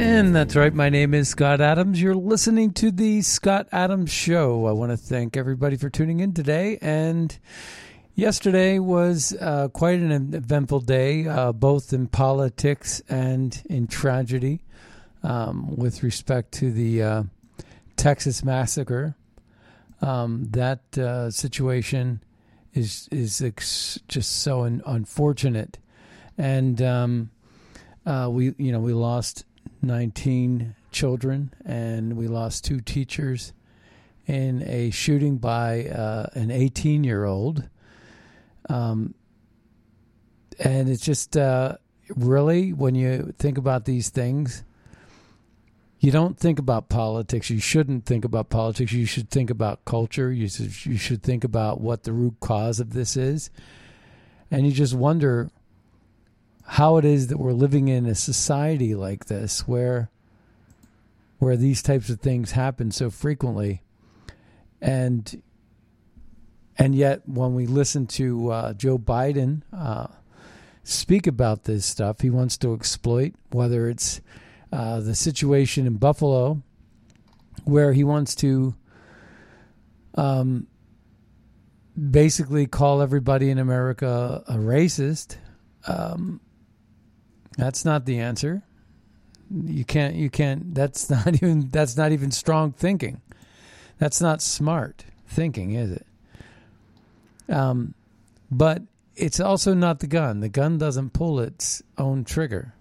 And that's right. My name is Scott Adams. You're listening to The Scott Adams Show. I want to thank everybody for tuning in today. And yesterday was quite an eventful day, both in politics and in tragedy, with respect to the Texas massacre. That situation is just so unfortunate. And we lost 19 children, and we lost two teachers in a shooting by an 18-year-old. And it's just really, when you think about these things, you don't think about politics. You shouldn't think about politics. You should think about culture. You should think about what the root cause of this is. And you just wonder how it is that we're living in a society like this, where these types of things happen so frequently, and yet when we listen to Joe Biden speak about this stuff, he wants to exploit, whether it's the situation in Buffalo, where he wants to basically call everybody in America a racist. That's not the answer. You can't, that's not even strong thinking. That's not smart thinking, is it? But it's also not the gun. The gun doesn't pull its own trigger.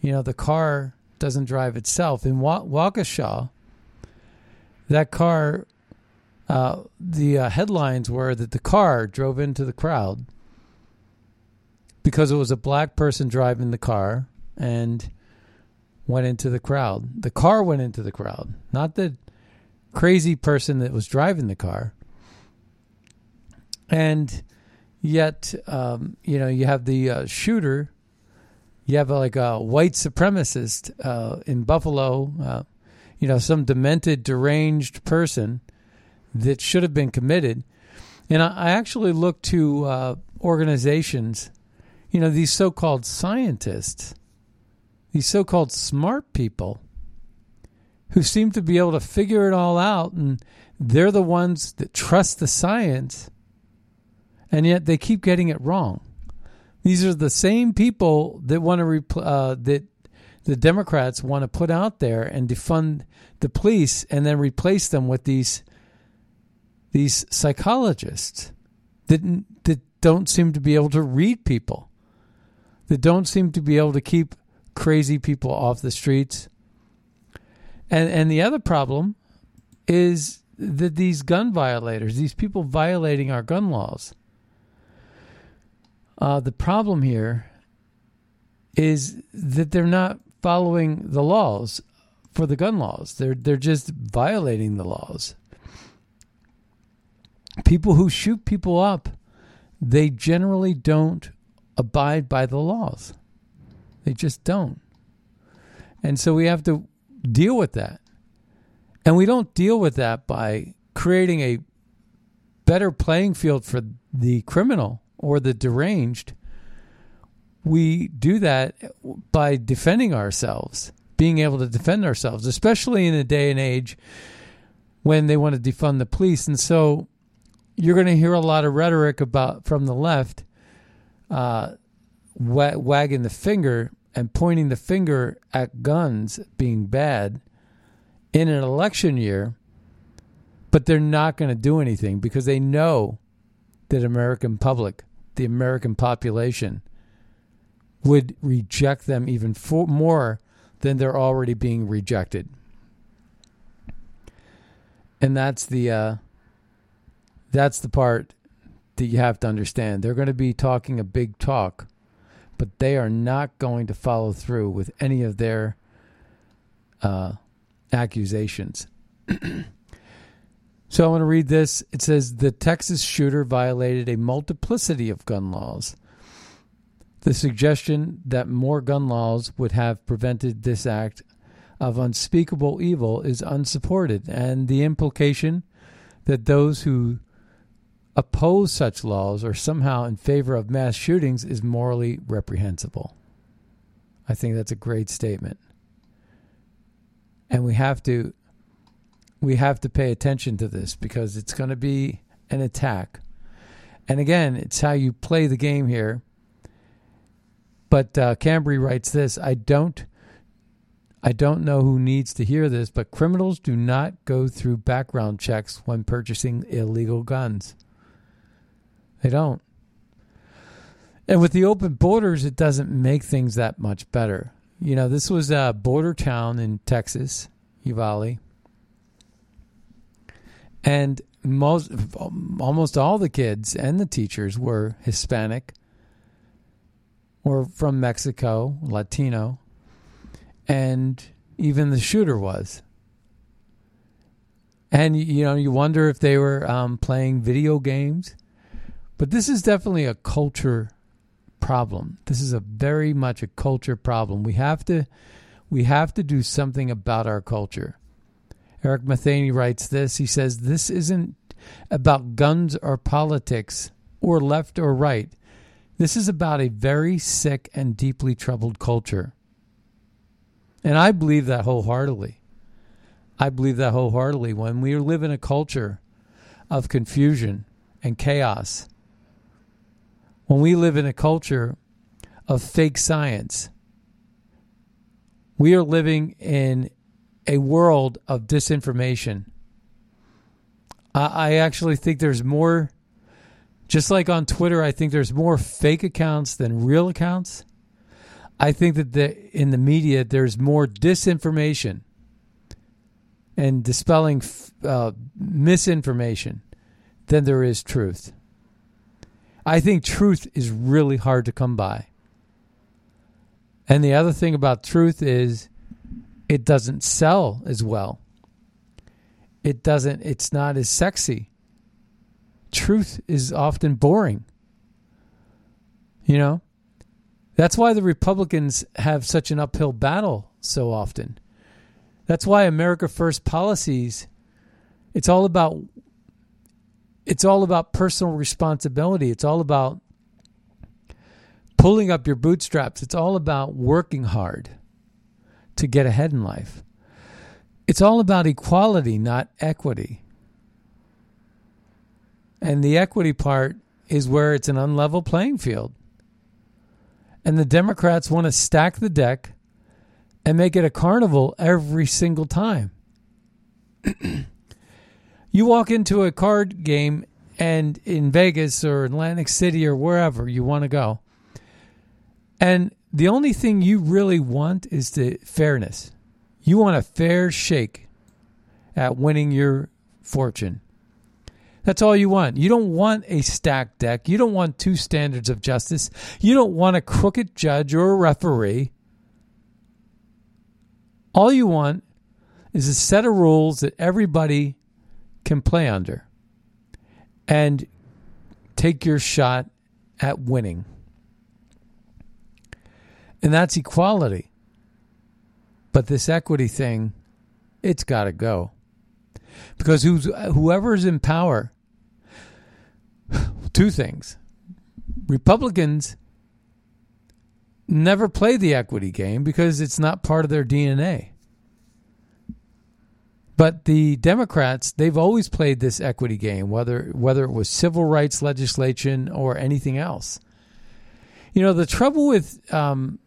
You know, the car doesn't drive itself. In Waukesha, that car, the headlines were that the car drove into the crowd, because it was a black person driving the car and went into the crowd. The car went into the crowd, not the crazy person that was driving the car. And yet, you have the shooter. You have like a white supremacist in Buffalo, some demented, deranged person that should have been committed. And I actually looked to organizations. You know, these so-called scientists, these so-called smart people who seem to be able to figure it all out, and they're the ones that trust the science, and yet they keep getting it wrong. These are the same people that want to that the Democrats want to put out there and defund the police, and then replace them with these psychologists that don't seem to be able to read people, that don't seem to be able to keep crazy people off the streets. And the other problem is that these gun violators, these people violating our gun laws, the problem here is that they're not following the laws for the gun laws. They're just violating the laws. People who shoot people up, they generally don't abide by the laws. They just don't. And so we have to deal with that. And we don't deal with that by creating a better playing field for the criminal or the deranged. We do that by defending ourselves, being able to defend ourselves, especially in a day and age when they want to defund the police. And so you're going to hear a lot of rhetoric about from the left wagging the finger and pointing the finger at guns being bad in an election year, but they're not going to do anything because they know that American public, the American population, would reject them even more than they're already being rejected. And that's the part that you have to understand. They're going to be talking a big talk, but they are not going to follow through with any of their accusations. So I want to read this. It says, the Texas shooter violated a multiplicity of gun laws. The suggestion that more gun laws would have prevented this act of unspeakable evil is unsupported, and the implication that those who oppose such laws are somehow in favor of mass shootings is morally reprehensible. I think that's a great statement. And we have to pay attention to this because it's going to be an attack. And again, it's how you play the game here. But Cambry writes this, I don't know who needs to hear this, but criminals do not go through background checks when purchasing illegal guns. They don't. And with the open borders, it doesn't make things that much better. You know, this was a border town in Texas, Uvalde. And almost all the kids and the teachers were Hispanic or from Mexico, Latino, and even the shooter was. And, you know, you wonder if they were playing video games. But this is definitely a culture problem. This is a very much a culture problem. We have to do something about our culture. Eric Matheny writes this. He says, this isn't about guns or politics or left or right. This is about a very sick and deeply troubled culture. And I believe that wholeheartedly. When we live in a culture of confusion and chaos, when we live in a culture of fake science, we are living in a world of disinformation. I actually think there's more, just like on Twitter, I think there's more fake accounts than real accounts. I think that in the media, there's more disinformation and dispelling misinformation than there is truth. I think truth is really hard to come by. And the other thing about truth is it doesn't sell as well. It's not as sexy. Truth is often boring. You know? That's why the Republicans have such an uphill battle so often. That's why America First policies, it's all about personal responsibility. It's all about pulling up your bootstraps. It's all about working hard to get ahead in life. It's all about equality, not equity. And the equity part is where it's an unlevel playing field. And the Democrats want to stack the deck and make it a carnival every single time. You walk into a card game and in Vegas or Atlantic City or wherever you want to go, and the only thing you really want is the fairness. You want a fair shake at winning your fortune. That's all you want. You don't want a stacked deck. You don't want two standards of justice. You don't want a crooked judge or a referee. All you want is a set of rules that everybody can play under and take your shot at winning. And that's equality. But this equity thing, it's got to go. Because whoever's in power, two things. Republicans never play the equity game because it's not part of their DNA. But the Democrats, they've always played this equity game, whether it was civil rights legislation or anything else. You know, the trouble with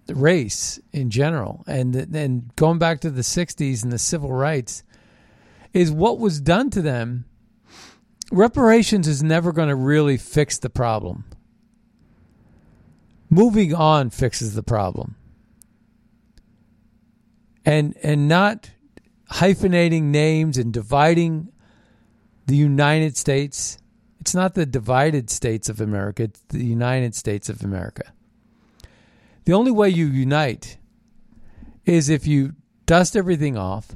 race in general, and going back to the 60s and the civil rights, is what was done to them. Reparations is never going to really fix the problem. Moving on fixes the problem. And not hyphenating names and dividing the United States. It's not the divided states of America. It's the United States of America. The only way you unite is if you dust everything off.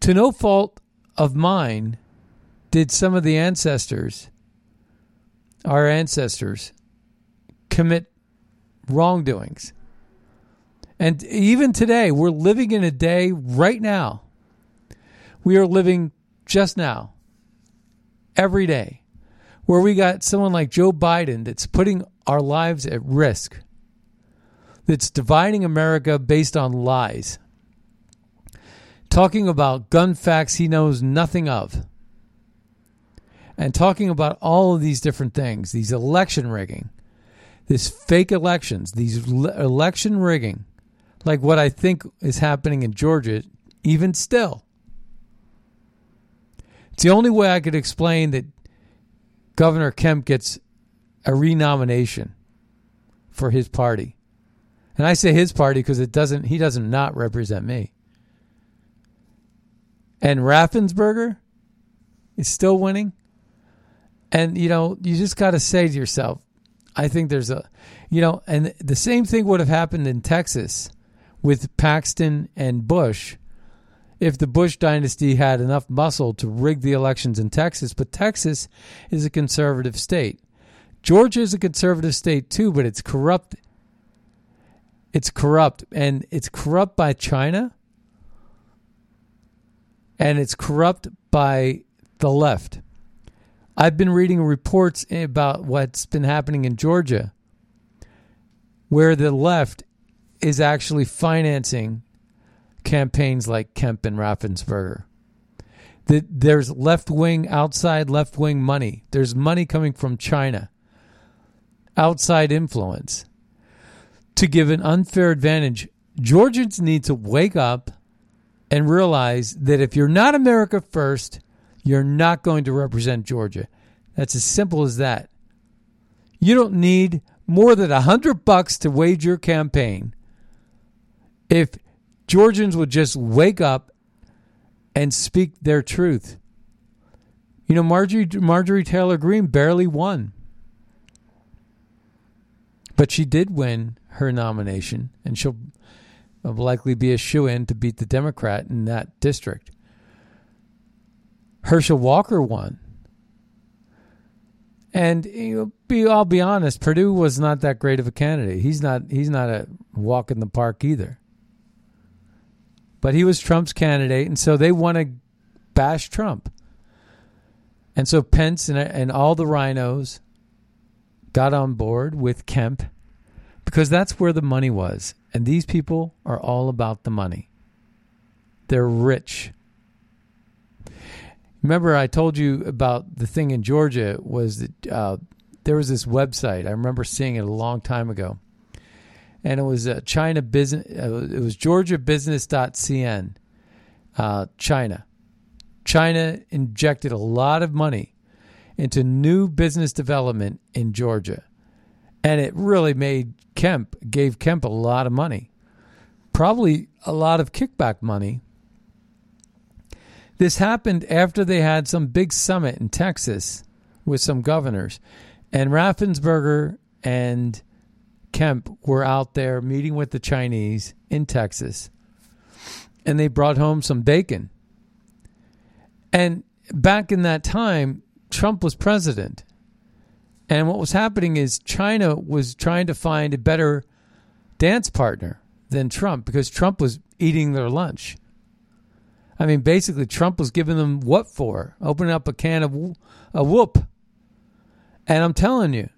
To no fault of mine did some of the ancestors, our ancestors, commit wrongdoings. And even today, we're living in a day right now. We are living just now, every day, where we got someone like Joe Biden that's putting our lives at risk, that's dividing America based on lies, talking about gun facts he knows nothing of, and talking about all of these different things, these election rigging, this fake elections, these election rigging, like what I think is happening in Georgia, even still. It's the only way I could explain that Governor Kemp gets a renomination for his party. And I say his party because he doesn't not represent me. And Raffensperger is still winning. And, you know, you just got to say to yourself, I think there's a, you know, and the same thing would have happened in Texas with Paxton and Bush if the Bush dynasty had enough muscle to rig the elections in Texas. But Texas is a conservative state. Georgia is a conservative state too, but it's corrupt. It's corrupt, and it's corrupt by China, and it's corrupt by the left. I've been reading reports about what's been happening in Georgia, where the left is actually financing campaigns like Kemp and Raffensperger. There's left-wing, outside left-wing money. There's money coming from China, outside influence, to give an unfair advantage. Georgians need to wake up and realize that if you're not America first, you're not going to represent Georgia. That's as simple as that. You don't need more than $100 to wage your campaign if Georgians would just wake up and speak their truth. You know, Marjorie Taylor Greene barely won. But she did win her nomination, and she'll likely be a shoo-in to beat the Democrat in that district. Herschel Walker won. And I'll be honest, Perdue was not that great of a candidate. He's not a walk in the park either. But he was Trump's candidate, and so they want to bash Trump. And so Pence and all the rhinos got on board with Kemp because that's where the money was. And these people are all about the money. They're rich. Remember, I told you about the thing in Georgia was that there was this website. I remember seeing it a long time ago, and it was China business. It was GeorgiaBusiness.cn. China injected a lot of money into new business development in Georgia, and it really gave Kemp a lot of money, probably a lot of kickback money. This happened after they had some big summit in Texas with some governors. And Raffensperger and Kemp were out there meeting with the Chinese in Texas. And they brought home some bacon. And back in that time, Trump was president. And what was happening is China was trying to find a better dance partner than Trump, because Trump was eating their lunch. I mean, basically, Trump was giving them what for? Opening up a can of a whoop. And I'm telling you,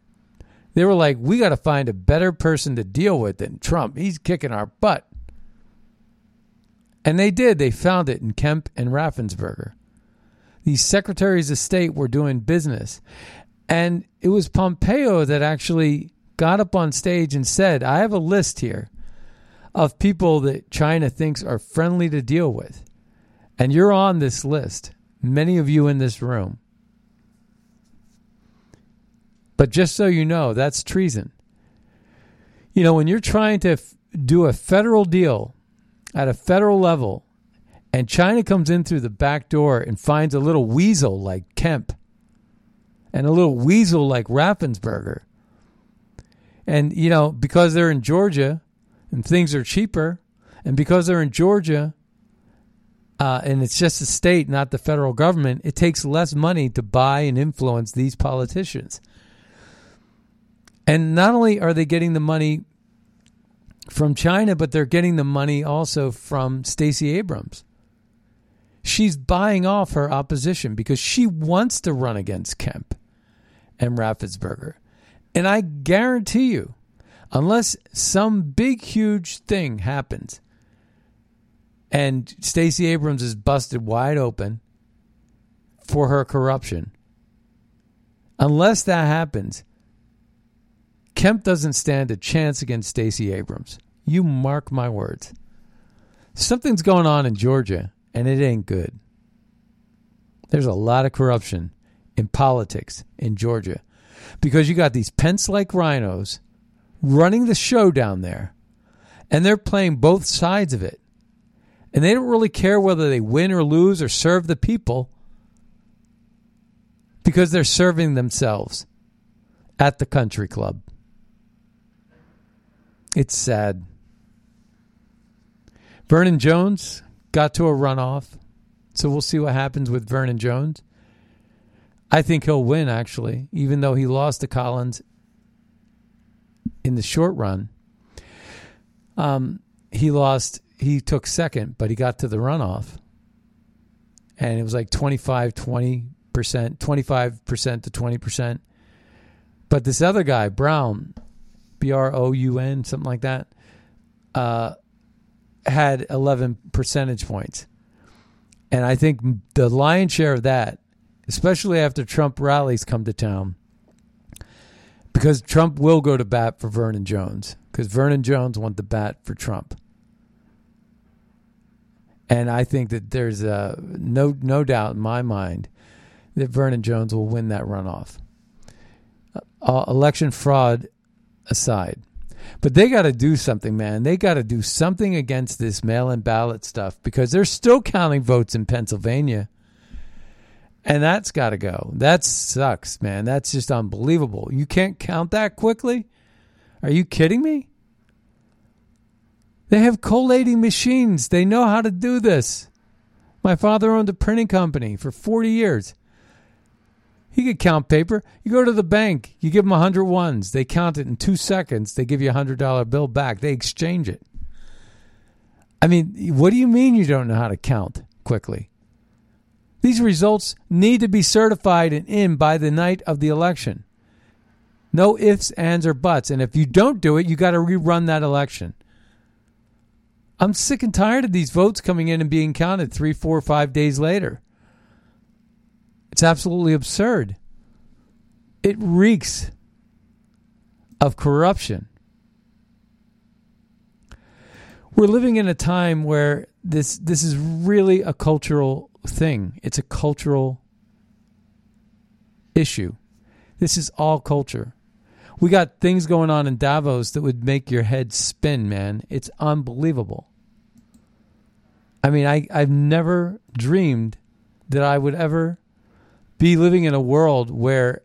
they were like, we got to find a better person to deal with than Trump. He's kicking our butt. And they did. They found it in Kemp and Raffensperger. These secretaries of state were doing business. And it was Pompeo that actually got up on stage and said, I have a list here of people that China thinks are friendly to deal with. And you're on this list, many of you in this room. But just so you know, that's treason. You know, when you're trying to do a federal deal at a federal level, and China comes in through the back door and finds a little weasel like Kemp and a little weasel like Raffensperger. And, you know, because they're in Georgia and things are cheaper, and because they're in Georgia and it's just the state, not the federal government, it takes less money to buy and influence these politicians. And not only are they getting the money from China, but they're getting the money also from Stacey Abrams. She's buying off her opposition because she wants to run against Kemp and Raffensperger. And I guarantee you, unless some big, huge thing happens and Stacey Abrams is busted wide open for her corruption, unless that happens, Kemp doesn't stand a chance against Stacey Abrams. You mark my words. Something's going on in Georgia, and it ain't good. There's a lot of corruption in politics in Georgia because you got these Pence-like rhinos running the show down there, and they're playing both sides of it. And they don't really care whether they win or lose or serve the people because they're serving themselves at the country club. It's sad. Vernon Jones got to a runoff, so we'll see what happens with Vernon Jones. I think he'll win, actually, even though he lost to Collins in the short run. He took second, but he got to the runoff. And it was like 25% to 20%. But this other guy, Brown, B-R-O-U-N, something like that, had 11 percentage points. And I think the lion's share of that, especially after Trump rallies come to town, because Trump will go to bat for Vernon Jones, because Vernon Jones won the bat for Trump. And I think that there's no doubt in my mind that Vernon Jones will win that runoff. Election fraud aside. But they got to do something, man. They got to do something against this mail-in ballot stuff because they're still counting votes in Pennsylvania. And that's got to go. That sucks, man. That's just unbelievable. You can't count that quickly? Are you kidding me? They have collating machines. They know how to do this. My father owned a printing company for 40 years. He could count paper. You go to the bank. You give them 100 ones. They count it in 2 seconds. They give you a $100 bill back. They exchange it. I mean, what do you mean you don't know how to count quickly? These results need to be certified and in by the night of the election. No ifs, ands, or buts. And if you don't do it, you got to rerun that election. I'm sick and tired of these votes coming in and being counted 3, 4, 5 days later. It's absolutely absurd. It reeks of corruption. We're living in a time where this is really a cultural thing. It's a cultural issue. This is all culture. We got things going on in Davos that would make your head spin, man. It's unbelievable. I mean, I've never dreamed that I would ever be living in a world where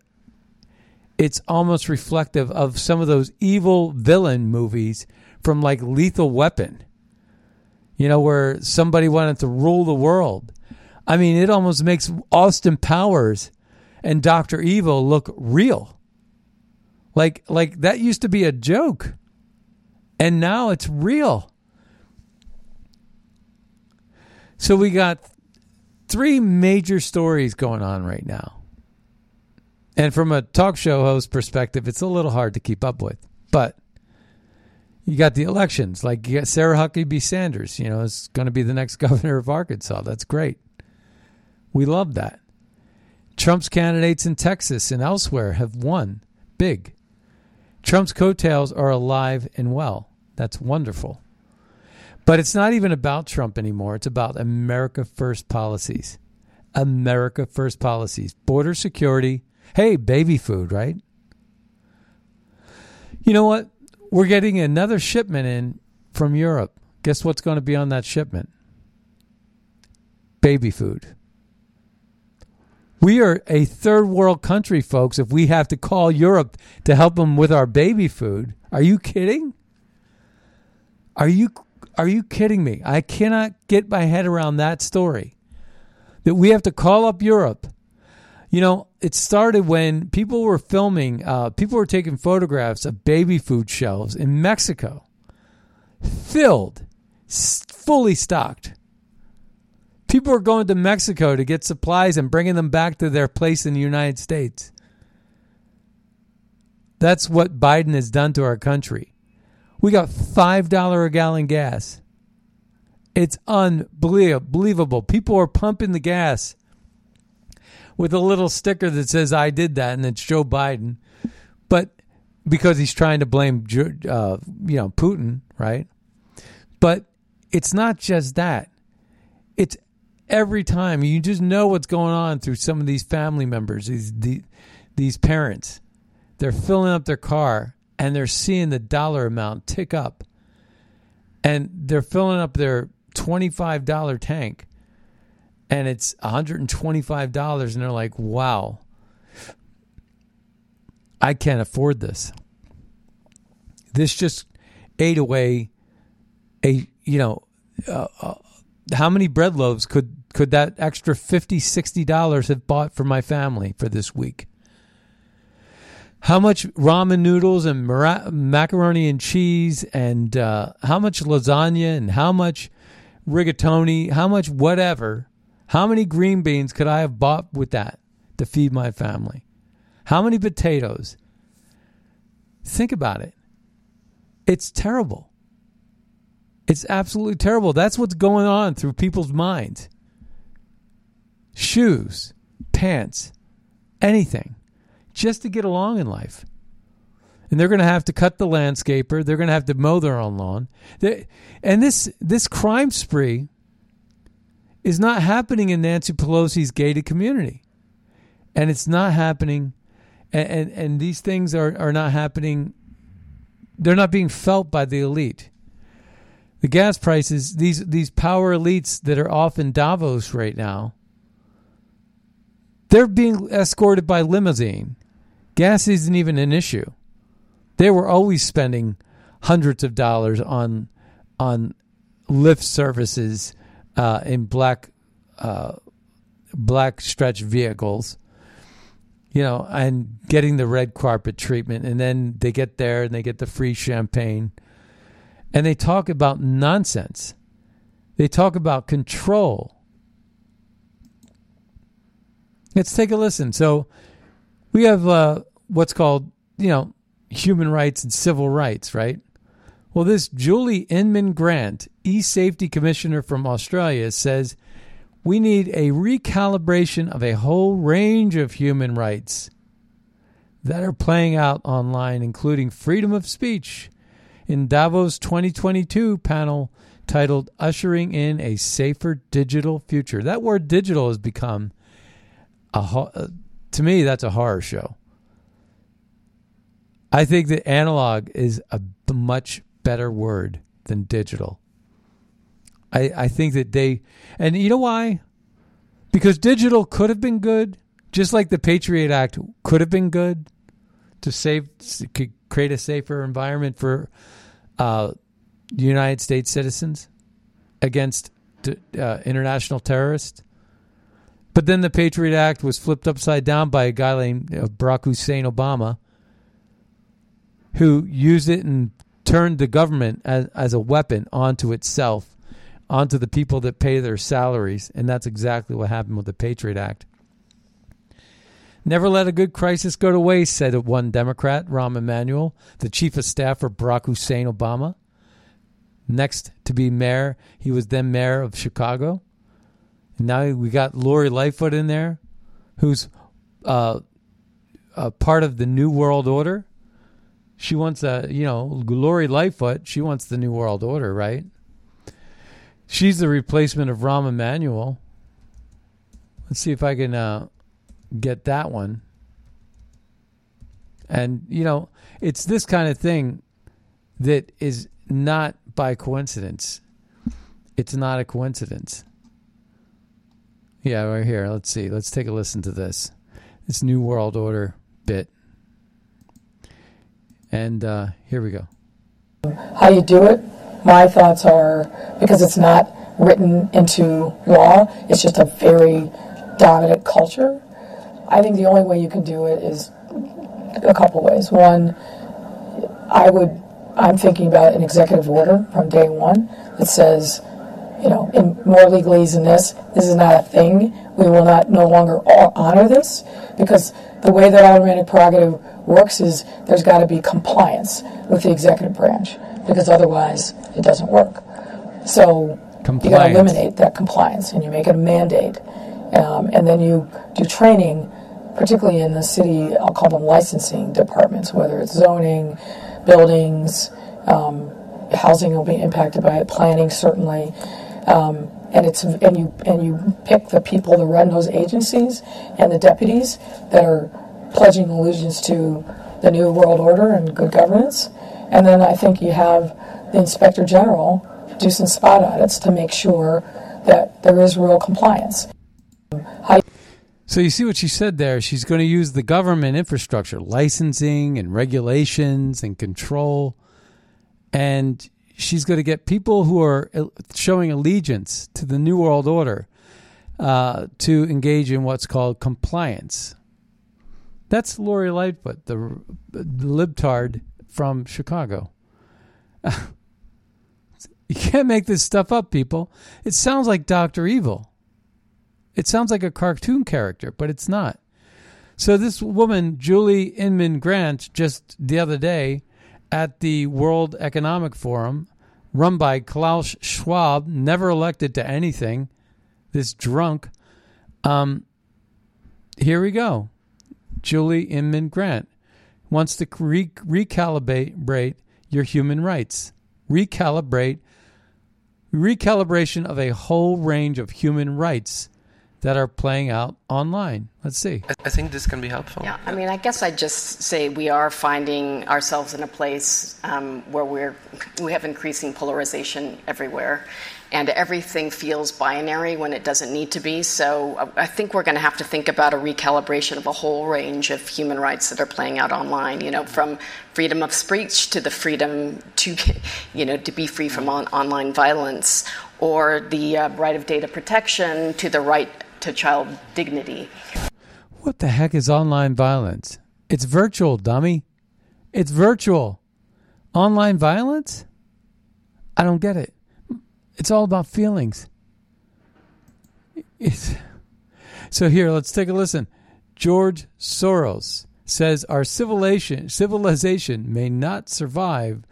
it's almost reflective of some of those evil villain movies from like Lethal Weapon, you know, where somebody wanted to rule the world. I mean, it almost makes Austin Powers and Dr. Evil look real. Like that used to be a joke. And now it's real. So we got three major stories going on right now. And from a talk show host perspective, it's a little hard to keep up with. But you got the elections. Like you got Sarah Huckabee Sanders, you know, is going to be the next governor of Arkansas. That's great. We love that. Trump's candidates in Texas and elsewhere have won big. Trump's coattails are alive and well. That's wonderful. But it's not even about Trump anymore. It's about America First policies. America First policies. Border security. Hey, baby food, right? You know what? We're getting another shipment in from Europe. Guess what's going to be on that shipment? Baby food. We are a third world country, folks, if we have to call Europe to help them with our baby food. Are you kidding? Are you kidding me? I cannot get my head around that story. That we have to call up Europe. You know, it started when people were filming, people were taking photographs of baby food shelves in Mexico. Filled. Fully stocked. People are going to Mexico to get supplies and bringing them back to their place in the United States. That's what Biden has done to our country. We got $5 a gallon gas. It's unbelievable. People are pumping the gas with a little sticker that says, I did that, and it's Joe Biden. But because he's trying to blame Putin, right? But it's not just that. It's every time. You just know what's going on through some of these family members, these parents. They're filling up their car, and they're seeing the dollar amount tick up. And they're filling up their $25 tank, and it's $125, and they're like, wow, I can't afford this. This just ate away how many bread loaves could that extra $50, $60 have bought for my family for this week? How much ramen noodles and macaroni and cheese and how much lasagna and how much rigatoni, how much whatever, how many green beans could I have bought with that to feed my family? How many potatoes? Think about it. It's terrible. It's absolutely terrible. That's what's going on through people's minds. Shoes, pants, anything, just to get along in life. And they're going to have to cut the landscaper. They're going to have to mow their own lawn. And this crime spree is not happening in Nancy Pelosi's gated community. And it's not happening. And these things are not happening. They're not being felt by the elite. The gas prices, these power elites that are off in Davos right now, they're being escorted by limousine. Gas isn't even an issue. They were always spending hundreds of dollars on Lyft services in black stretch vehicles, you know, and getting the red carpet treatment. And then they get there and they get the free champagne. And they talk about nonsense. They talk about control. Let's take a listen. So we have what's called, human rights and civil rights, right? Well, this Julie Inman Grant, e-safety commissioner from Australia, says we need a recalibration of a whole range of human rights that are playing out online, including freedom of speech. In Davos 2022 panel titled Ushering in a Safer Digital Future. That word digital has become, to me, that's a horror show. I think that analog is a much better word than digital. I think that and you know why? Because digital could have been good, just like the Patriot Act could have been good to create a safer environment for United States citizens against international terrorists. But then the Patriot Act was flipped upside down by a guy named Barack Hussein Obama, who used it and turned the government as a weapon onto itself, onto the people that pay their salaries. And that's exactly what happened with the Patriot Act. Never let a good crisis go to waste, said one Democrat, Rahm Emanuel, the chief of staff for Barack Hussein Obama. Next to be mayor, he was then mayor of Chicago. And now we got Lori Lightfoot in there, who's a part of the New World Order. She wants Lori Lightfoot, she wants the New World Order, right? She's the replacement of Rahm Emanuel. Let's see if I can... get that one. And, it's this kind of thing that is not by coincidence. It's not a coincidence. Yeah, right here. Let's see. Let's take a listen to this. This New World Order bit. And here we go. How you do it? My thoughts are, because it's not written into law, it's just a very dominant culture. I think the only way you can do it is a couple ways. One, I'm thinking about an executive order from day one that says, in more legalese than this is not a thing. We will no longer honor this, because the way that automatic prerogative works is there's got to be compliance with the executive branch, because otherwise it doesn't work. So you got to eliminate that compliance, and you make it a mandate. And then you do training, particularly in the city, I'll call them licensing departments, whether it's zoning, buildings, housing will be impacted by it, planning certainly, and you pick the people that run those agencies and the deputies that are pledging allegiance to the New World Order and good governance, and then I think you have the Inspector General do some spot audits to make sure that there is real compliance. So you see what she said there. She's going to use the government infrastructure, licensing and regulations and control. And she's going to get people who are showing allegiance to the New World Order to engage in what's called compliance. That's Lori Lightfoot, the libtard from Chicago. You can't make this stuff up, people. It sounds like Dr. Evil. It sounds like a cartoon character, but it's not. So this woman, Julie Inman Grant, just the other day at the World Economic Forum, run by Klaus Schwab, never elected to anything, this drunk. Here we go. Julie Inman Grant wants to recalibrate your human rights. Recalibration of a whole range of human rights that are playing out online. Let's see. I think this can be helpful. Yeah, I mean, I guess I'd just say we are finding ourselves in a place where we have increasing polarization everywhere, and everything feels binary when it doesn't need to be. So I think we're going to have to think about a recalibration of a whole range of human rights that are playing out online, from freedom of speech to the freedom to be free from online violence, or the right of data protection to the right to child dignity. What the heck is online violence? It's virtual, dummy. It's virtual. Online violence? I don't get it. It's all about feelings. So here, let's take a listen. George Soros says our civilization may not survive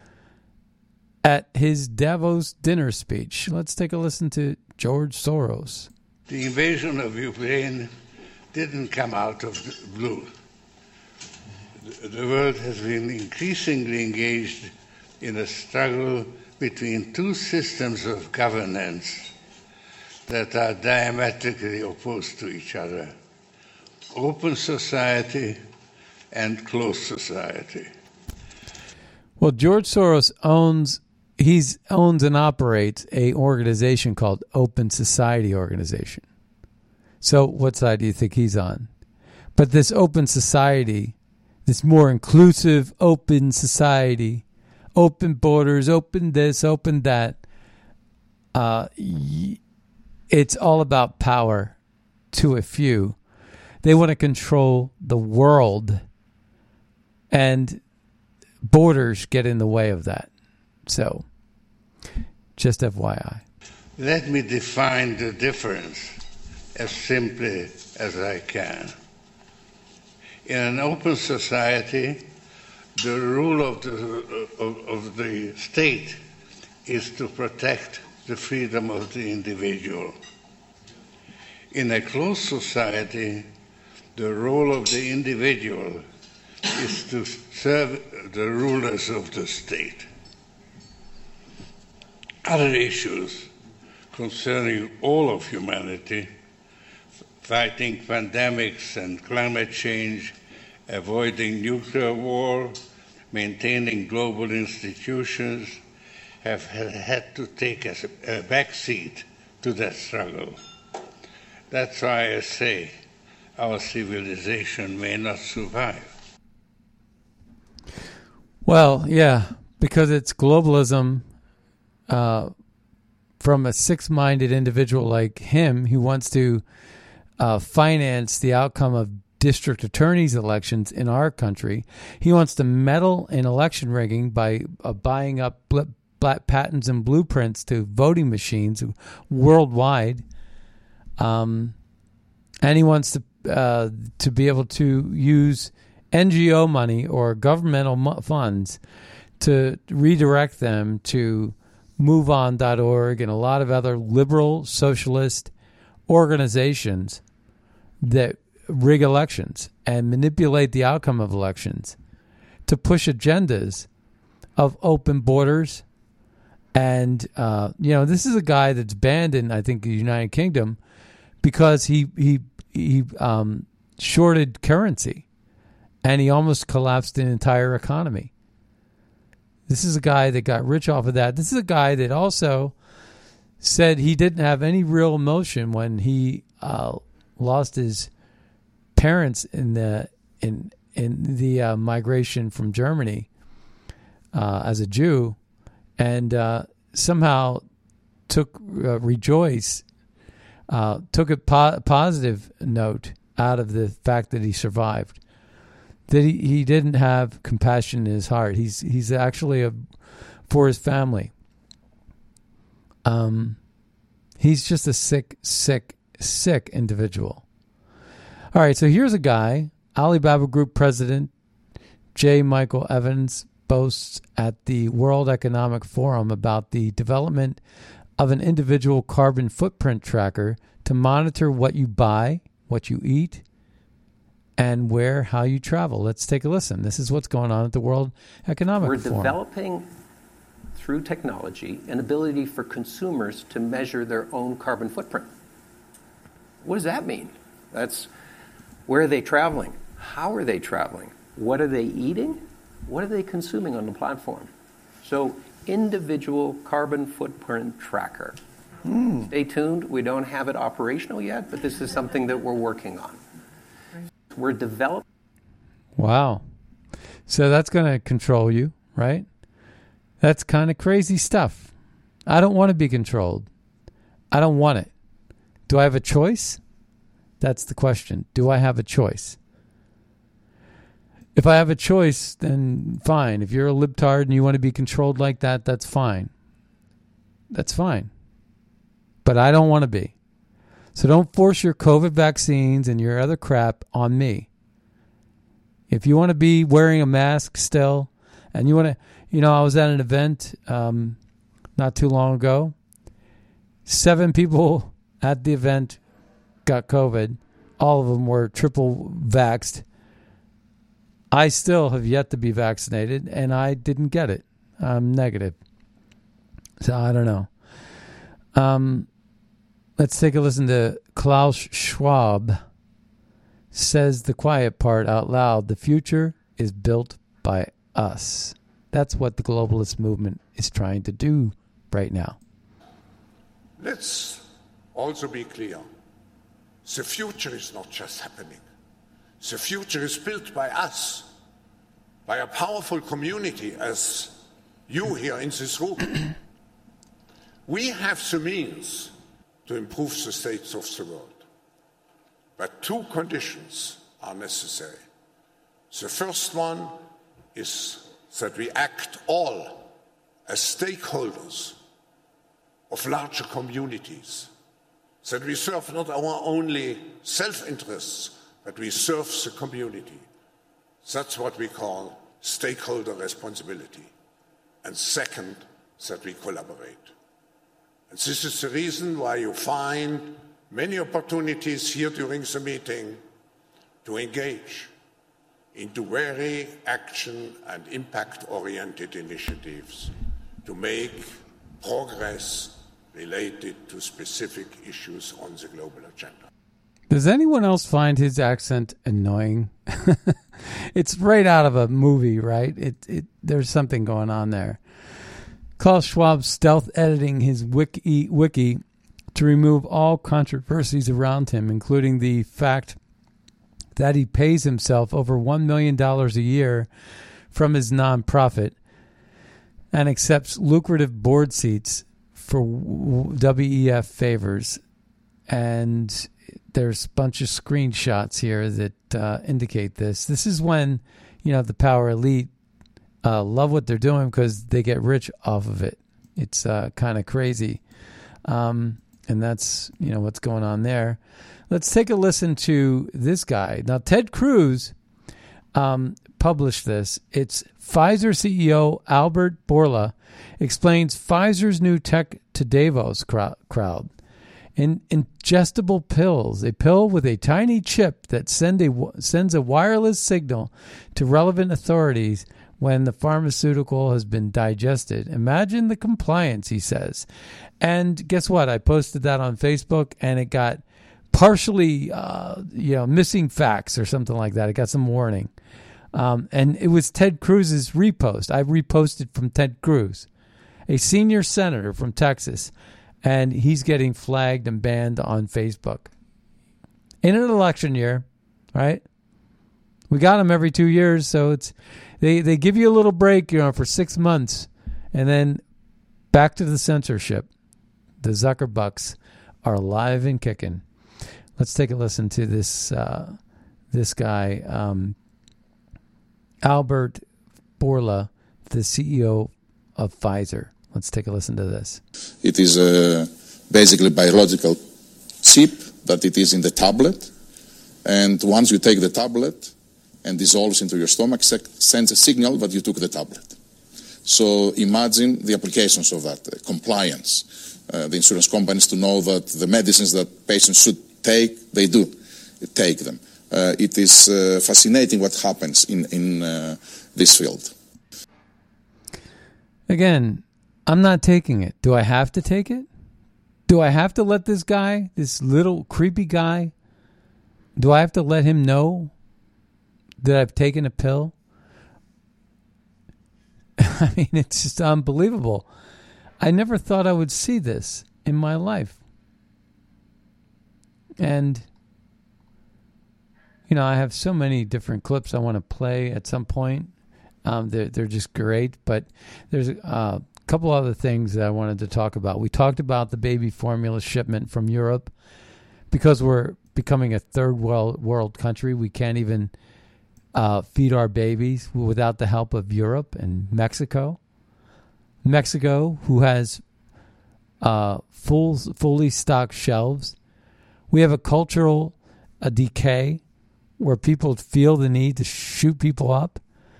at his Davos dinner speech. Let's take a listen to George Soros. The invasion of Ukraine didn't come out of the blue. The world has been increasingly engaged in a struggle between two systems of governance that are diametrically opposed to each other: open society and closed society. Well, George Soros owns and operates a organization called Open Society Organization. So what side do you think he's on? But this open society, this more inclusive open society, open borders, open this, open that, it's all about power to a few. They want to control the world, and borders get in the way of that. So, just FYI. Let me define the difference as simply as I can. In an open society, the rule of the state is to protect the freedom of the individual. In a closed society, the role of the individual is to serve the rulers of the state. Other issues concerning all of humanity, fighting pandemics and climate change, avoiding nuclear war, maintaining global institutions, have had to take a back seat to that struggle. That's why I say our civilization may not survive. Well, yeah, because it's globalism from a six-minded individual like him who wants to finance the outcome of district attorneys' elections in our country. He wants to meddle in election rigging by buying up black patents and blueprints to voting machines worldwide. And he wants to be able to use NGO money or governmental funds to redirect them to MoveOn.org and a lot of other liberal socialist organizations that rig elections and manipulate the outcome of elections to push agendas of open borders. And, this is a guy that's banned in, I think, the United Kingdom because he shorted currency. And he almost collapsed an entire economy. This is a guy that got rich off of that. This is a guy that also said he didn't have any real emotion when he lost his parents in the migration from Germany as a Jew, and somehow took a positive note out of the fact that he survived. That he didn't have compassion in his heart. He's actually for his family. He's just a sick, sick, sick individual. All right, so here's a guy. Alibaba Group President J. Michael Evans boasts at the World Economic Forum about the development of an individual carbon footprint tracker to monitor what you buy, what you eat, and where, how you travel. Let's take a listen. This is what's going on at the World Economic Forum. We're developing, through technology, an ability for consumers to measure their own carbon footprint. What does that mean? That's where are they traveling? How are they traveling? What are they eating? What are they consuming on the platform? So, individual carbon footprint tracker. Stay tuned. We don't have it operational yet, but this is something that we're working on. We're developing. Wow. So that's going to control you, right? That's kind of crazy stuff. I don't want to be controlled. I don't want it. Do I have a choice? That's the question. Do I have a choice? If I have a choice, then fine. If you're a libtard and you want to be controlled like that, that's fine. That's fine. But I don't want to be. So don't force your COVID vaccines and your other crap on me. If you want to be wearing a mask still, and you want to, I was at an event not too long ago. 7 people at the event got COVID. All of them were triple vaxxed. I still have yet to be vaccinated, and I didn't get it. I'm negative. So I don't know. Let's take a listen to Klaus Schwab says the quiet part out loud. The future is built by us. That's what the globalist movement is trying to do right now. Let's also be clear. The future is not just happening. The future is built by us, by a powerful community as you here in this room. We have the means to improve the states of the world. But 2 conditions are necessary. The first one is that we act all as stakeholders of larger communities, that we serve not our only self-interests, but we serve the community. That's what we call stakeholder responsibility. And second, that we collaborate. And this is the reason why you find many opportunities here during the meeting to engage into very action and impact-oriented initiatives to make progress related to specific issues on the global agenda. Does anyone else find his accent annoying? It's right out of a movie, right? There's something going on there. Klaus Schwab stealth editing his wiki to remove all controversies around him, including the fact that he pays himself over $1 million a year from his nonprofit and accepts lucrative board seats for WEF favors. And there's a bunch of screenshots here that indicate this. This is when, you know, the power elite love what they're doing because they get rich off of it. It's kind of crazy. And that's, you know, what's going on there. Let's take a listen to this guy. Now, Ted Cruz published this. It's Pfizer CEO Albert Bourla explains Pfizer's new tech to Davos crowd. Ingestible pills, a pill with a tiny chip that sends a wireless signal to relevant authorities when the pharmaceutical has been digested. Imagine the compliance, he says. And guess what? I posted that on Facebook, and it got partially, missing facts or something like that. It got some warning. And it was Ted Cruz's repost. I reposted from Ted Cruz, a senior senator from Texas, and he's getting flagged and banned on Facebook. In an election year, right? We got them every 2 years, so it's they give you a little break, you know, for 6 months, and then back to the censorship. The Zuckerbucks are alive and kicking. Let's take a listen to this this guy, Albert Bourla, the CEO of Pfizer. Let's take a listen to this. It is basically biological chip that it is in the tablet, and once you take the tablet and dissolves into your stomach, sends a signal that you took the tablet. So imagine the applications of that, compliance, the insurance companies to know that the medicines that patients should take, they do take them. It is fascinating what happens in this field. Again, I'm not taking it. Do I have to take it? Do I have to let this guy, this little creepy guy, do I have to let him know that I've taken a pill? I mean, it's just unbelievable. I never thought I would see this in my life. And, you know, I have so many different clips I want to play at some point. They're just great. But there's a couple other things that I wanted to talk about. We talked about the baby formula shipment from Europe. Because we're becoming a third world country, we can't even feed our babies without the help of Europe and Mexico. Mexico, who has fully stocked shelves. We have a cultural decay where people feel the need to shoot people up.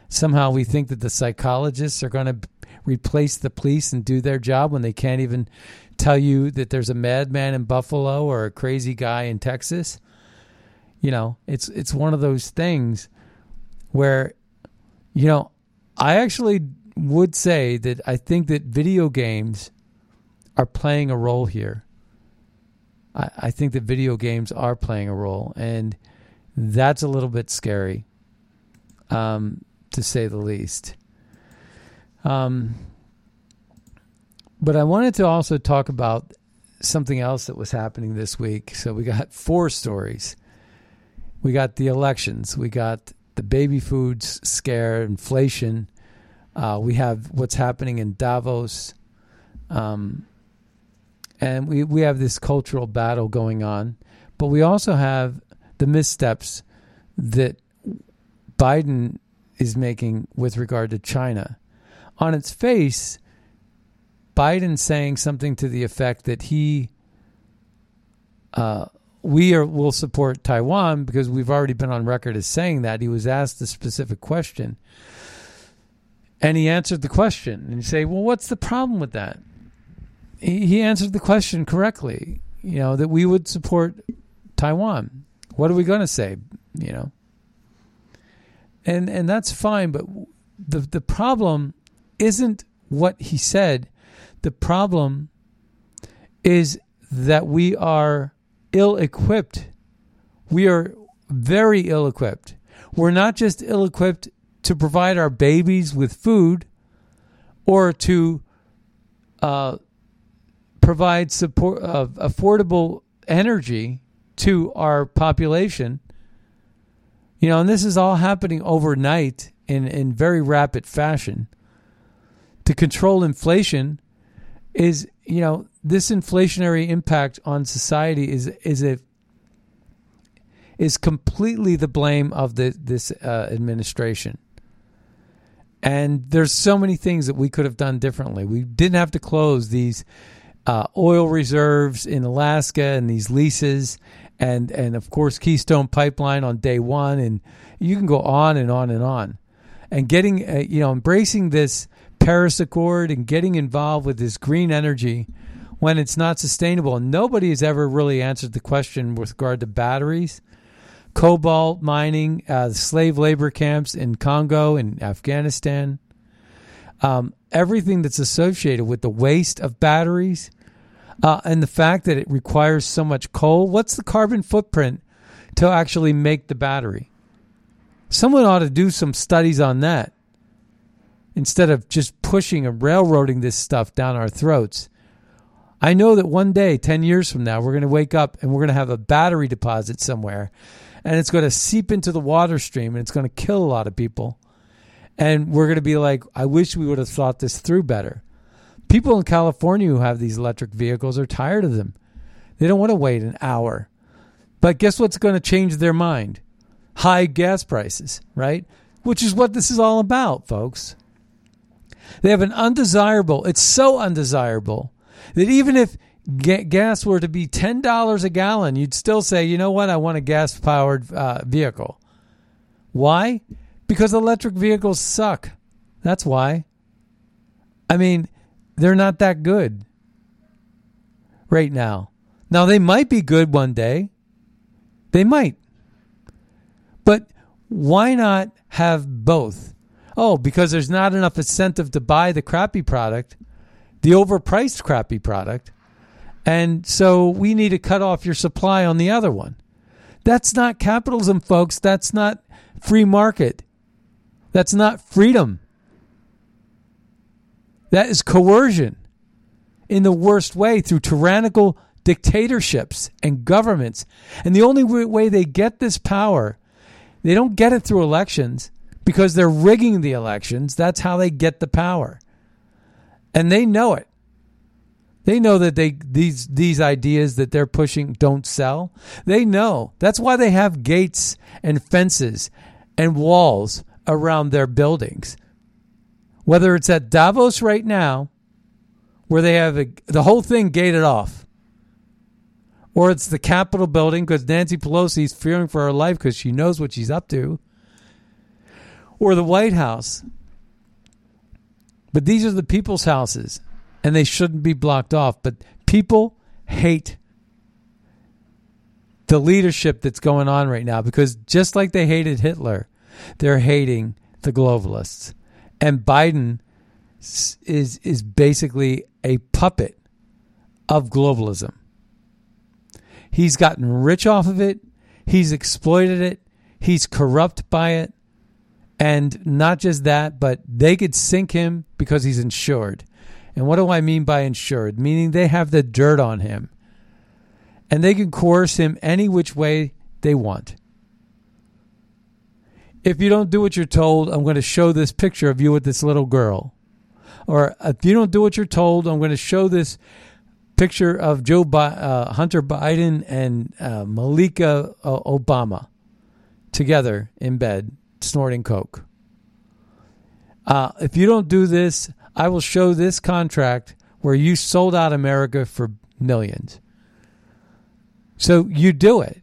Somehow we think that the psychologists are going to replace the police and do their job when they can't even tell you that there's a madman in Buffalo or a crazy guy in Texas. You know, it's one of those things where, you know, I actually would say that I think that video games are playing a role here. I think that video games are playing a role, and that's a little bit scary, to say the least. But I wanted to also talk about something else that was happening this week. So we got 4 stories. We got the elections. We got the baby foods scare, inflation. We have what's happening in Davos. And we have this cultural battle going on. But we also have the missteps that Biden is making with regard to China. On its face, Biden saying something to the effect that we'll support Taiwan because we've already been on record as saying that. He was asked a specific question and he answered the question. And you say, well, what's the problem with that? He answered the question correctly, you know, that we would support Taiwan. What are we going to say, you know? And that's fine, but the problem isn't what he said. The problem is that we are ill-equipped. We are very ill-equipped. We're not just ill-equipped to provide our babies with food or to provide support of affordable energy to our population. You know, and this is all happening overnight in very rapid fashion. To control inflation is, you know, this inflationary impact on society is completely the blame of this administration. And there's so many things that we could have done differently. We didn't have to close these oil reserves in Alaska and these leases and of course Keystone Pipeline on day one, and you can go on and on and on. And getting embracing this Paris Accord and getting involved with this green energy when it's not sustainable. Nobody has ever really answered the question with regard to batteries, cobalt mining, slave labor camps in Congo and Afghanistan, everything that's associated with the waste of batteries and the fact that it requires so much coal. What's the carbon footprint to actually make the battery? Someone ought to do some studies on that, instead of just pushing and railroading this stuff down our throats. I know that one day, 10 years from now, we're going to wake up and we're going to have a battery deposit somewhere, and it's going to seep into the water stream and it's going to kill a lot of people. And we're going to be like, I wish we would have thought this through better. People in California who have these electric vehicles are tired of them. They don't want to wait an hour. But guess what's going to change their mind? High gas prices, right? Which is what this is all about, folks. They have an undesirable, it's so undesirable that even if gas were to be $10 a gallon, you'd still say, you know what, I want a gas-powered vehicle. Why? Because electric vehicles suck. That's why. I mean, they're not that good right now. Now, they might be good one day. They might. But why not have both? Oh, because there's not enough incentive to buy the crappy product, the overpriced crappy product. And so we need to cut off your supply on the other one. That's not capitalism, folks. That's not free market. That's not freedom. That is coercion in the worst way, through tyrannical dictatorships and governments. And the only way they get this power, they don't get it through elections, because they're rigging the elections. That's how they get the power. And they know it. They know that these ideas that they're pushing don't sell. They know. That's why they have gates and fences and walls around their buildings. Whether it's at Davos right now, where they have the whole thing gated off, or it's the Capitol building because Nancy Pelosi's fearing for her life because she knows what she's up to, or the White House. But these are the people's houses, and they shouldn't be blocked off. But people hate the leadership that's going on right now, because just like they hated Hitler, they're hating the globalists. And Biden is basically a puppet of globalism. He's gotten rich off of it. He's exploited it. He's corrupt by it. And not just that, but they could sink him because he's insured. And what do I mean by insured? Meaning they have the dirt on him. And they can coerce him any which way they want. If you don't do what you're told, I'm going to show this picture of you with this little girl. Or if you don't do what you're told, I'm going to show this picture of Hunter Biden and Malika Obama together in bed, snorting coke. If you don't do this, I will show this contract where you sold out America for millions. So you do it.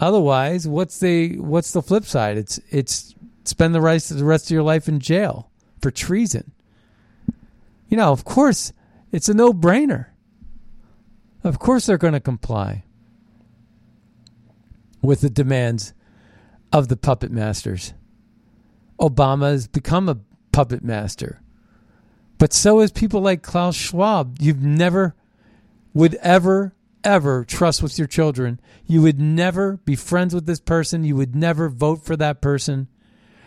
Otherwise, what's the flip side? It's spend the rest of your life in jail for treason. You know, of course, it's a no-brainer. Of course they're going to comply with the demands of the puppet masters. Obama has become a puppet master. But so is people like Klaus Schwab. You've never would ever trust with your children. You would never be friends with this person. You would never vote for that person.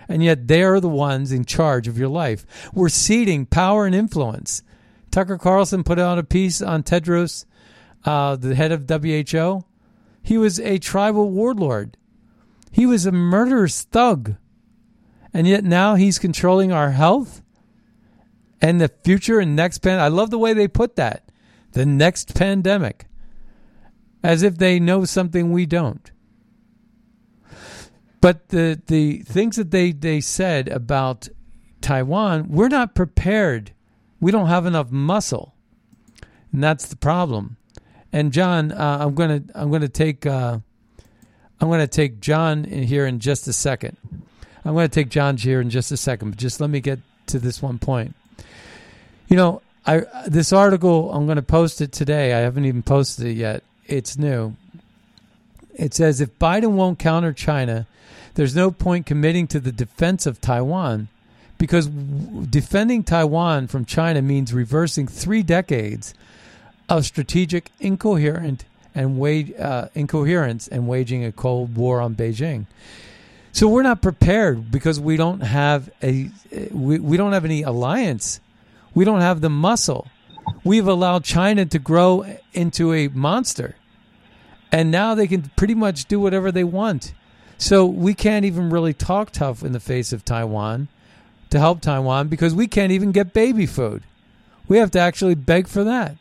And yet they are the ones in charge of your life. We're ceding power and influence. Tucker Carlson put out a piece on Tedros, the head of WHO. He was a tribal warlord. He was a murderous thug. And yet now he's controlling our health and the future and next pandemic. I love the way they put that. The next pandemic. As if they know something we don't. But the things that they said about Taiwan, we're not prepared. We don't have enough muscle, and that's the problem. And John, I'm gonna take John here in just a second. I'm gonna take John here in just a second. But just let me get to this one point. You know, this article, I'm gonna post it today. I haven't even posted it yet. It's new. It says, if Biden won't counter China, there's no point committing to the defense of Taiwan, because defending Taiwan from China means reversing 3 decades of strategic incoherence and waging a cold war on Beijing. So we're not prepared because we don't have any alliance. We don't have the muscle. We've allowed China to grow into a monster. And now they can pretty much do whatever they want. So we can't even really talk tough in the face of Taiwan to help Taiwan, because we can't even get baby food. We have to actually beg for that.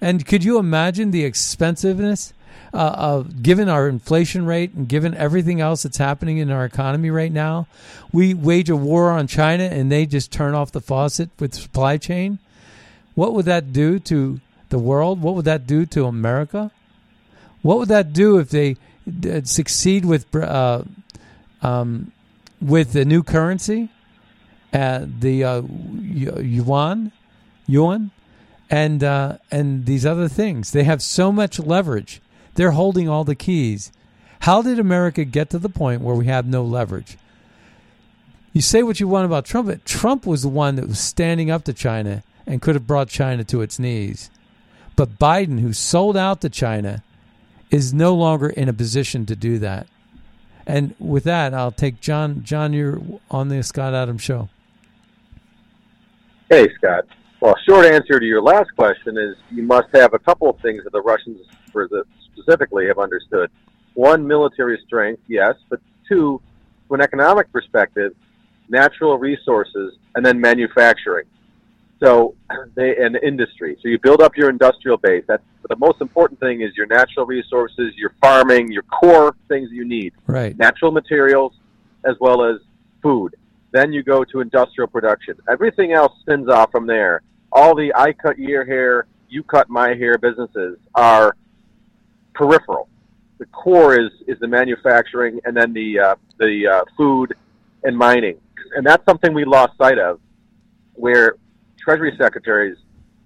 And could you imagine the expensiveness of, given our inflation rate and given everything else that's happening in our economy right now? We wage a war on China and they just turn off the faucet with supply chain. What would that do to the world? What would that do to America? What would that do if they succeed with the new currency, the yuan, and these other things? They have so much leverage. They're holding all the keys. How did America get to the point where we have no leverage? You say what you want about Trump, but Trump was the one that was standing up to China and could have brought China to its knees. But Biden, who sold out to China, is no longer in a position to do that. And with that, I'll take John. John, you're on the Scott Adams Show. Hey, Scott. Well, short answer to your last question is you must have a couple of things that the Russians specifically have understood. One, military strength, yes, but two, from an economic perspective, natural resources, and then manufacturing. So and industry. So you build up your industrial base. That's the most important thing, is your natural resources, your farming, your core things you need. Right. Natural materials as well as food. Then you go to industrial production. Everything else spins off from there. All the I cut your hair, you cut my hair businesses are peripheral. The core is the manufacturing, and then the food and mining. And that's something we lost sight of, where Treasury secretaries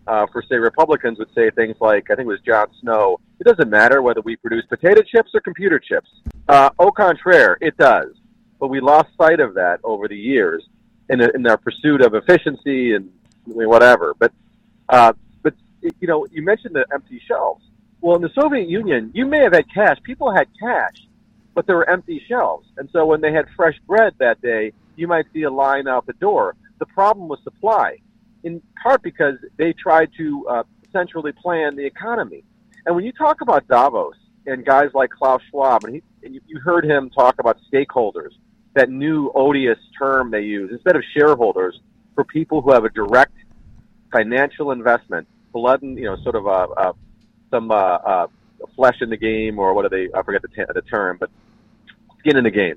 for, say, Republicans would say things like, I think it was John Snow, it doesn't matter whether we produce potato chips or computer chips. Au contraire, it does. But we lost sight of that over the years in our pursuit of efficiency and whatever. But you know, you mentioned the empty shelves. Well, in the Soviet Union, you may have had cash. People had cash, but there were empty shelves. And so when they had fresh bread that day, you might see a line out the door. The problem was supply, in part because they tried to centrally plan the economy. And when you talk about Davos and guys like Klaus Schwab, you heard him talk about stakeholders, that new odious term they use, instead of shareholders, for people who have a direct financial investment, blood and, you know, sort of some flesh in the game, or I forget the term, but skin in the game.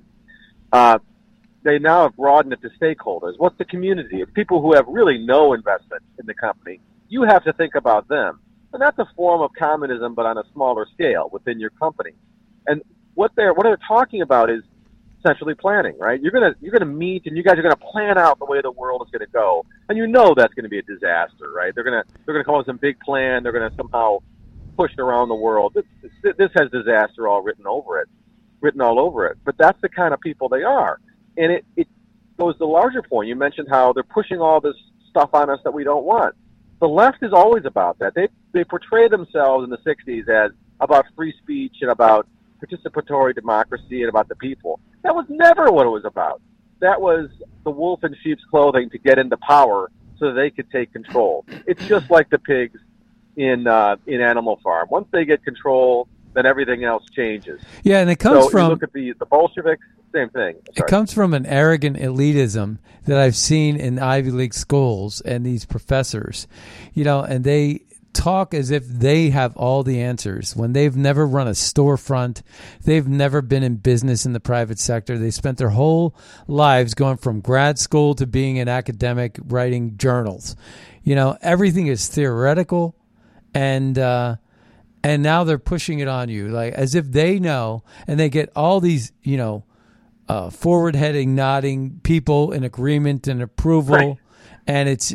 They now have broadened it to stakeholders. What's the community? It's people who have really no investment in the company, you have to think about them. And that's a form of communism, but on a smaller scale within your company. And what they're talking about is centrally planning, right? You're gonna meet, and you guys are gonna plan out the way the world is gonna go, and you know that's gonna be a disaster, right? They're gonna come up with some big plan. They're gonna somehow push it around the world. This has disaster all written all over it. But that's the kind of people they are, and it goes to the larger point. You mentioned how they're pushing all this stuff on us that we don't want. The left is always about that. They portray themselves in the '60s as about free speech and about participatory democracy and about the people. That was never what it was about. That was the wolf in sheep's clothing to get into power so that they could take control. It's just like the pigs in Animal Farm. Once they get control, then everything else changes. Yeah, and it comes from... you look at the Bolsheviks, same thing. Sorry. It comes from an arrogant elitism that I've seen in Ivy League schools and these professors, and they... talk as if they have all the answers when they've never run a storefront. They've never been in business in the private sector. They spent their whole lives going from grad school to being an academic, writing journals. Everything is theoretical, and now they're pushing it on you, like as if they know, and they get all these, forward-heading, nodding people in agreement and approval. Right. And it's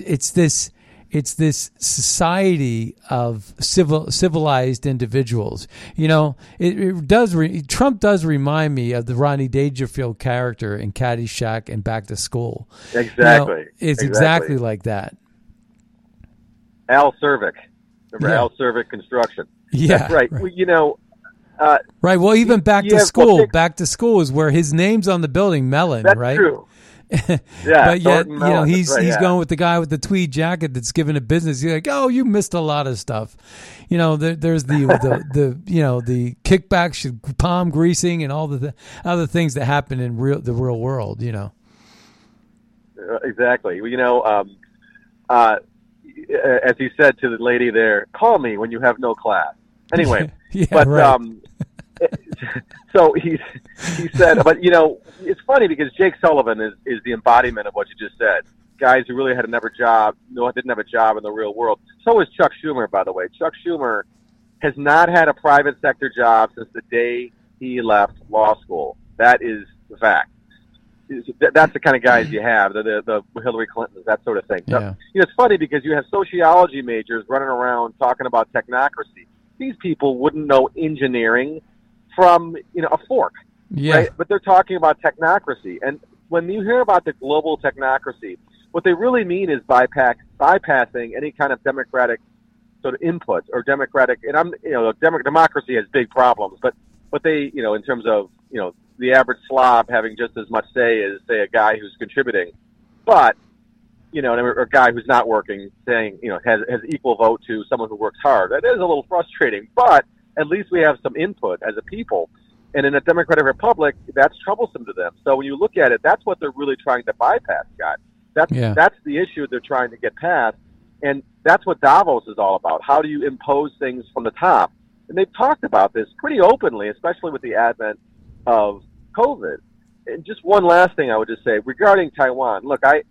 this society of civilized individuals. Trump does remind me of the Rodney Dangerfield character in Caddyshack and Back to School. Exactly. It's exactly like that. Al Cervic. Remember, yeah. Al Cervic Construction. Yeah. That's right. Well, right. Well, even Back to School is where his name's on the building, Mellon, that's right? That's true. Yeah, but yet, he's going with the guy with the tweed jacket that's given a business. He's like, "Oh, you missed a lot of stuff." There's the kickback, palm greasing, and all the other things that happen in the real world. Exactly. As he said to the lady there, "Call me when you have no class." Anyway, so he said, but it's funny because Jake Sullivan is the embodiment of what you just said. Guys who really didn't have a job in the real world. So is Chuck Schumer, by the way. Chuck Schumer has not had a private sector job since the day he left law school. That is the fact. That's the kind of guys you have, the Hillary Clintons, that sort of thing. So, yeah. It's funny because you have sociology majors running around talking about technocracy. These people wouldn't know engineering from a fork, right? But they're talking about technocracy, and when you hear about the global technocracy, what they really mean is bypassing any kind of democratic sort of input or democratic. And democracy has big problems, but they in terms of the average slob having just as much say as say a guy who's contributing, but or a guy who's not working saying has equal vote to someone who works hard. That is a little frustrating, but at least we have some input as a people. And in a democratic republic, that's troublesome to them. So when you look at it, that's what they're really trying to bypass, Scott. That's the issue they're trying to get past. And that's what Davos is all about. How do you impose things from the top? And they've talked about this pretty openly, especially with the advent of COVID. And just one last thing I would just say regarding Taiwan. Look, I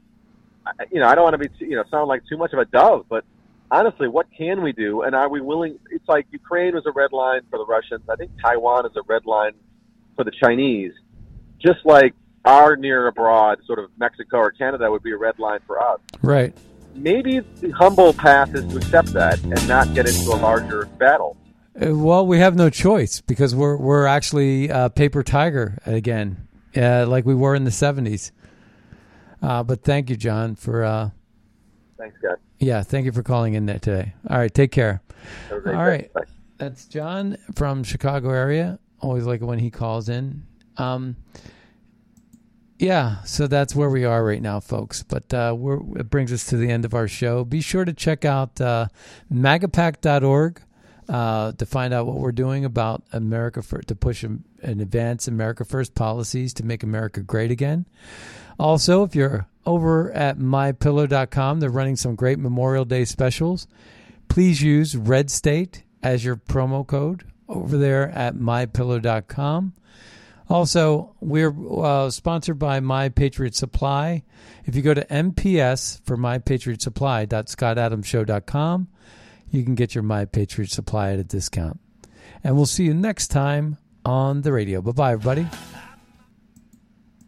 don't want to be, sound like too much of a dove, but honestly, what can we do? And are we willing? It's like Ukraine was a red line for the Russians. I think Taiwan is a red line for the Chinese. Just like our near abroad, sort of Mexico or Canada, would be a red line for us. Right. Maybe the humble path is to accept that and not get into a larger battle. Well, we have no choice because we're actually paper tiger again, like we were in the 70s. But thank you, John, for... Thanks, guys. Yeah, thank you for calling in there today. All right, take care. All right, bye. That's John from Chicago area. Always like it when he calls in. So that's where we are right now, folks. But it brings us to the end of our show. Be sure to check out magapac.org to find out what we're doing about America to push and advance America First policies to make America great again. Also, if you're over at mypillow.com, they're running some great Memorial Day specials. Please use Red State as your promo code over there at mypillow.com. Also, we're sponsored by My Patriot Supply. If you go to MPS for mypatriotsupply.scottadamshow.com, you can get your My Patriot Supply at a discount. And we'll see you next time on the radio. Bye-bye, everybody.